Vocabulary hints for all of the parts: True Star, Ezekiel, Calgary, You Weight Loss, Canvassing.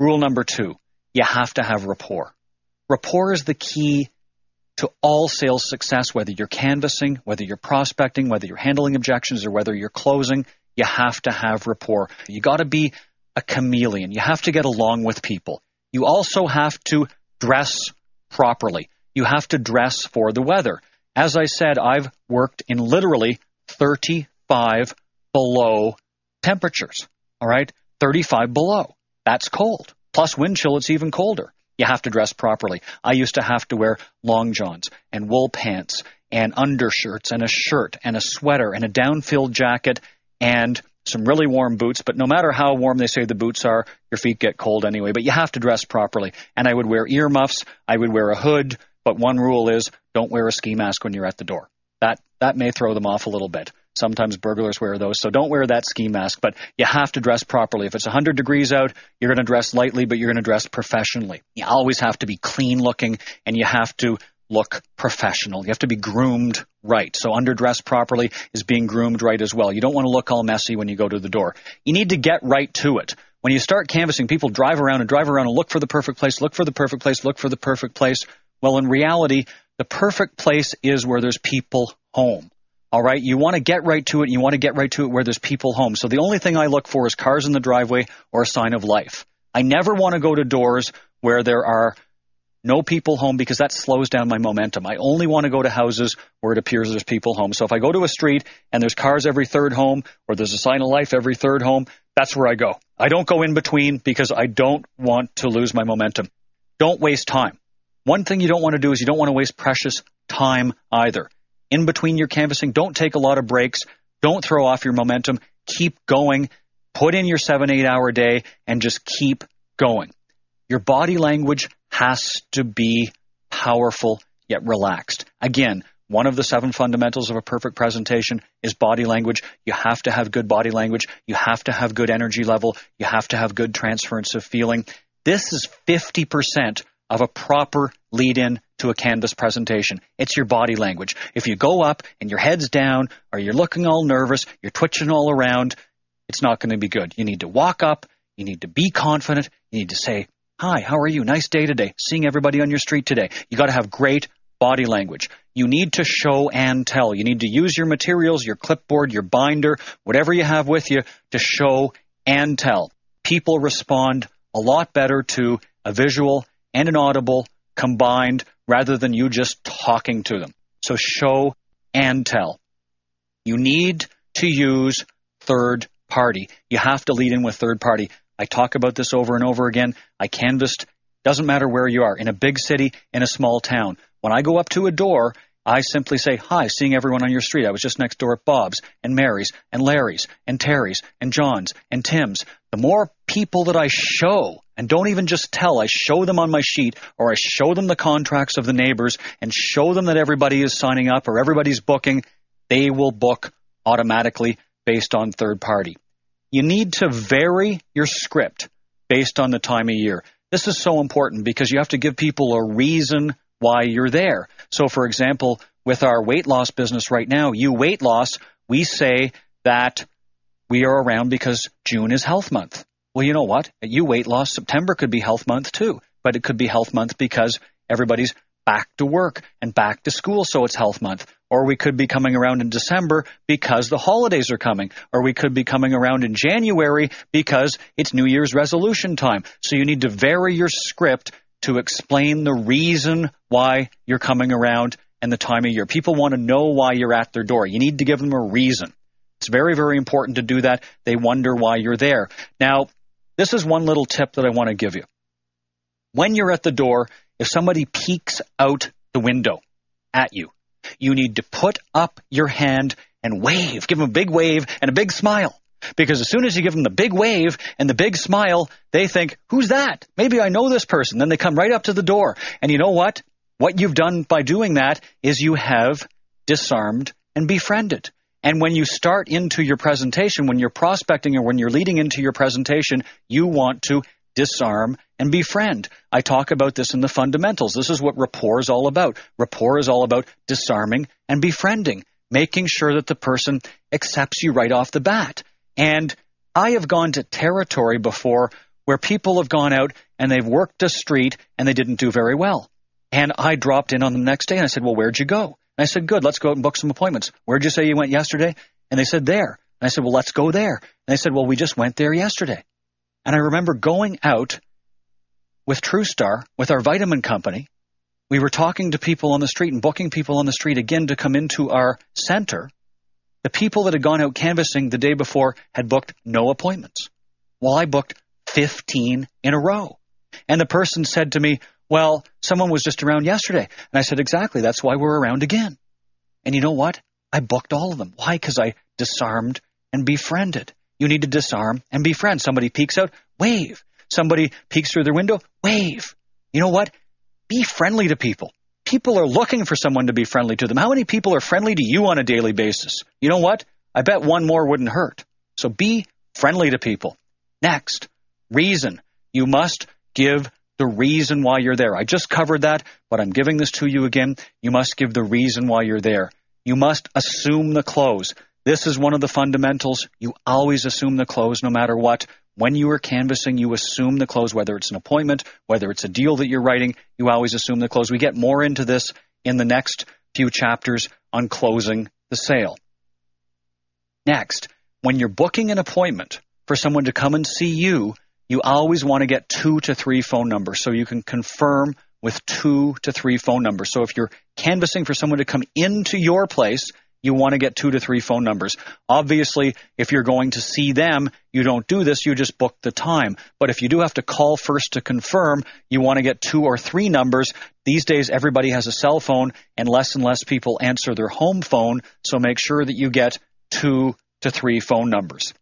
Rule number 2, you have to have rapport. Rapport is the key to all sales success, whether you're canvassing, whether you're prospecting, whether you're handling objections, or whether you're closing. You have to have rapport. You got to be a chameleon. You have to get along with people. You also have to dress properly. You have to dress for the weather. As I said, I've worked in literally 35 below temperatures, all right? 35 below. That's cold. Plus wind chill, it's even colder. You have to dress properly. I used to have to wear long johns and wool pants and undershirts and a shirt and a sweater and a down-filled jacket and some really warm boots. But no matter how warm they say the boots are, your feet get cold anyway. But you have to dress properly. And I would wear earmuffs. I would wear a hood. But one rule is don't wear a ski mask when you're at the door. That may throw them off a little bit. Sometimes burglars wear those, so don't wear that ski mask, but you have to dress properly. If it's 100 degrees out, you're going to dress lightly, but you're going to dress professionally. You always have to be clean looking, and you have to look professional. You have to be groomed right. So underdressed properly is being groomed right as well. You don't want to look all messy when you go to the door. You need to get right to it. When you start canvassing, people drive around and look for the perfect place, Well, in reality, the perfect place is where there's people home. All right, you want to get right to it. You want to get right to it where there's people home. So the only thing I look for is cars in the driveway or a sign of life. I never want to go to doors where there are no people home because that slows down my momentum. I only want to go to houses where it appears there's people home. So if I go to a street and there's cars every third home or there's a sign of life every third home, that's where I go. I don't go in between because I don't want to lose my momentum. Don't waste time. One thing you don't want to do is you don't want to waste precious time either. In between your canvassing, don't take a lot of breaks. Don't throw off your momentum. Keep going. Put in your 7-8 hour day and just keep going. Your body language has to be powerful yet relaxed. Again, one of the 7 fundamentals of a perfect presentation is body language. You have to have good body language. You have to have good energy level. You have to have good transference of feeling. This is 50% of a proper lead-in to a canvas presentation. It's your body language. If you go up and your head's down or you're looking all nervous, you're twitching all around, it's not going to be good. You need to walk up. You need to be confident. You need to say, hi, how are you? Nice day today. Seeing everybody on your street today. You got to have great body language. You need to show and tell. You need to use your materials, your clipboard, your binder, whatever you have with you to show and tell. People respond a lot better to a visual and an audible combined rather than you just talking to them. So show and tell. You need to use third party. You have to lead in with third party. I talk about this over and over again. I canvassed, doesn't matter where you are, in a big city, in a small town. When I go up to a door, I simply say, hi, seeing everyone on your street. I was just next door at Bob's and Mary's and Larry's and Terry's and John's and Tim's. The more people that I show, and don't even just tell, I show them on my sheet or I show them the contracts of the neighbors and show them that everybody is signing up or everybody's booking, they will book automatically based on third party. You need to vary your script based on the time of year. This is so important because you have to give people a reason why you're there. So, for example, with our weight loss business right now, You Weight Loss, we say that we are around because June is health month. Well, you know what? At You Weight Loss, September could be health month too, but it could be health month because everybody's back to work and back to school, so it's health month. Or we could be coming around in December because the holidays are coming. Or we could be coming around in January because it's New Year's resolution time. So you need to vary your script to explain the reason why you're coming around and the time of year. People want to know why you're at their door. You need to give them a reason. It's very, very important to do that. They wonder why you're there. Now, this is one little tip that I want to give you. When you're at the door, if somebody peeks out the window at you, you need to put up your hand and wave. Give them a big wave and a big smile. Because as soon as you give them the big wave and the big smile, they think, who's that? Maybe I know this person. Then they come right up to the door. And you know what? What you've done by doing that is you have disarmed and befriended. And when you start into your presentation, when you're prospecting or when you're leading into your presentation, you want to disarm and befriend. I talk about this in the fundamentals. This is what rapport is all about. Rapport is all about disarming and befriending, making sure that the person accepts you right off the bat. And I have gone to territory before where people have gone out and they've worked a street and they didn't do very well. And I dropped in on them the next day and I said, well, where'd you go? And I said, good, let's go out and book some appointments. Where'd you say you went yesterday? And they said, there. And I said, well, let's go there. And they said, well, we just went there yesterday. And I remember going out with True Star, with our vitamin company. We were talking to people on the street and booking people on the street again to come into our center. The people that had gone out canvassing the day before had booked no appointments. Well, I booked 15 in a row. And the person said to me, well, someone was just around yesterday. And I said, exactly, that's why we're around again. And you know what? I booked all of them. Why? Because I disarmed and befriended. You need to disarm and befriend. Somebody peeks out, wave. Somebody peeks through their window, wave. You know what? Be friendly to people. People are looking for someone to be friendly to them. How many people are friendly to you on a daily basis? You know what? I bet one more wouldn't hurt. So be friendly to people. Next, reason. You must give the reason why you're there. I just covered that, but I'm giving this to you again. You must give the reason why you're there. You must assume the clothes. This is one of the fundamentals. You always assume the clothes no matter what. When you are canvassing, you assume the close, whether it's an appointment, whether it's a deal that you're writing, you always assume the close. We get more into this in the next few chapters on closing the sale. Next, when you're booking an appointment for someone to come and see you, you always want to get 2 to 3 phone numbers so you can confirm with 2 to 3 phone numbers. So if you're canvassing for someone to come into your place, you want to get 2 to 3 phone numbers. Obviously, if you're going to see them, you don't do this. You just book the time. But if you do have to call first to confirm, you want to get 2 or 3 numbers. These days, everybody has a cell phone, and less people answer their home phone. So make sure that you get 2 to 3 phone numbers.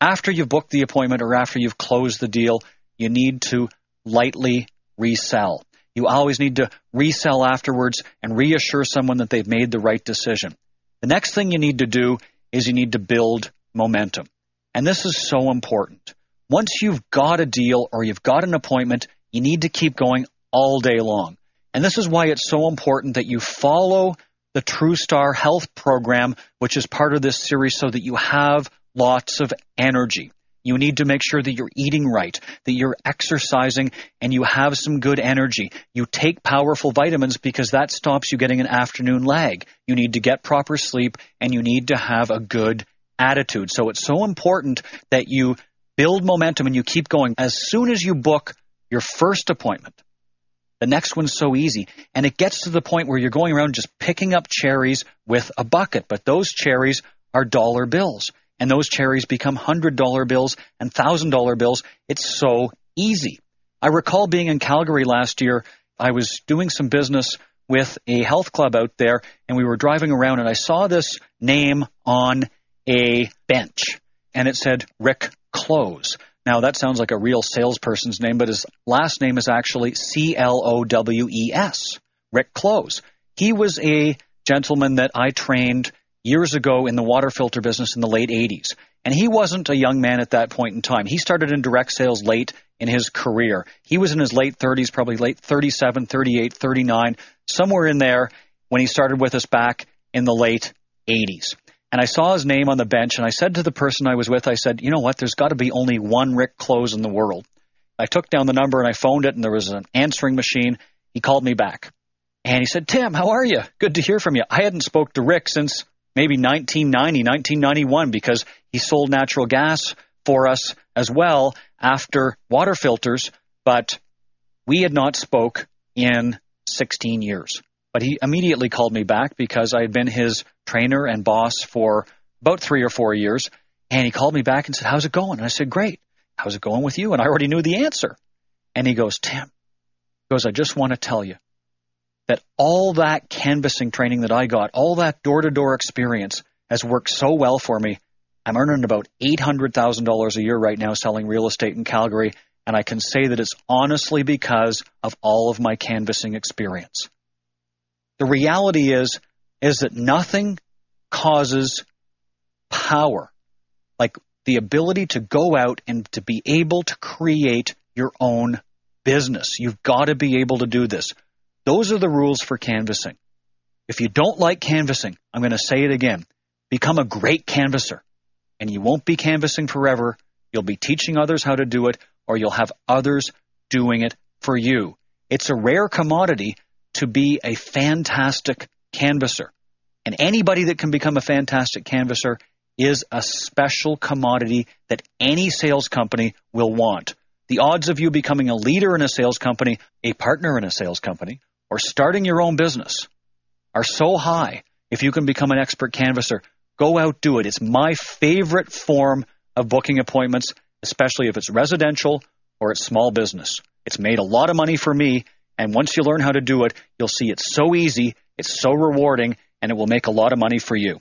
After you've booked the appointment or after you've closed the deal, you need to lightly resell. You always need to resell afterwards and reassure someone that they've made the right decision. The next thing you need to do is you need to build momentum. And this is so important. Once you've got a deal or you've got an appointment, you need to keep going all day long. And this is why it's so important that you follow the True Star Health Program, which is part of this series, so that you have lots of energy. You need to make sure that you're eating right, that you're exercising, and you have some good energy. You take powerful vitamins because that stops you getting an afternoon lag. You need to get proper sleep, and you need to have a good attitude. So it's so important that you build momentum and you keep going. As soon as you book your first appointment, the next one's so easy, and it gets to the point where you're going around just picking up cherries with a bucket, but those cherries are dollar bills. And those cherries become $100 bills and $1,000 bills. It's so easy. I recall being in Calgary last year. I was doing some business with a health club out there, and we were driving around, and I saw this name on a bench, and it said Rick Clowes. Now, that sounds like a real salesperson's name, but his last name is actually Clowes, Rick Clowes. He was a gentleman that I trained years ago in the water filter business in the late 80s. And he wasn't a young man at that point in time. He started in direct sales late in his career. He was in his late 30s, probably late 37, 38, 39, somewhere in there when he started with us back in the late 80s. And I saw his name on the bench, and I said to the person I was with, I said, you know what, there's got to be only one Rick Clowes in the world. I took down the number and I phoned it, and there was an answering machine. He called me back. And he said, Tim, how are you? Good to hear from you. I hadn't spoke to Rick since maybe 1990, 1991, because he sold natural gas for us as well after water filters, but we had not spoke in 16 years. But he immediately called me back because I had been his trainer and boss for about 3 or 4 years, and he called me back and said, how's it going? And I said, great. How's it going with you? And I already knew the answer. And he goes, Tim, he goes, I just want to tell you that all that canvassing training that I got, all that door-to-door experience has worked so well for me. I'm earning about $800,000 a year right now selling real estate in Calgary, and I can say that it's honestly because of all of my canvassing experience. The reality is that nothing causes power like the ability to go out and to be able to create your own business. You've got to be able to do this. Those are the rules for canvassing. If you don't like canvassing, I'm going to say it again, become a great canvasser, and you won't be canvassing forever. You'll be teaching others how to do it, or you'll have others doing it for you. It's a rare commodity to be a fantastic canvasser. And anybody that can become a fantastic canvasser is a special commodity that any sales company will want. The odds of you becoming a leader in a sales company, a partner in a sales company, or starting your own business are so high if you can become an expert canvasser. Go out, do it. It's my favorite form of booking appointments, especially if it's residential or it's small business. It's made a lot of money for me, and once you learn how to do it, you'll see it's so easy, it's so rewarding, and it will make a lot of money for you.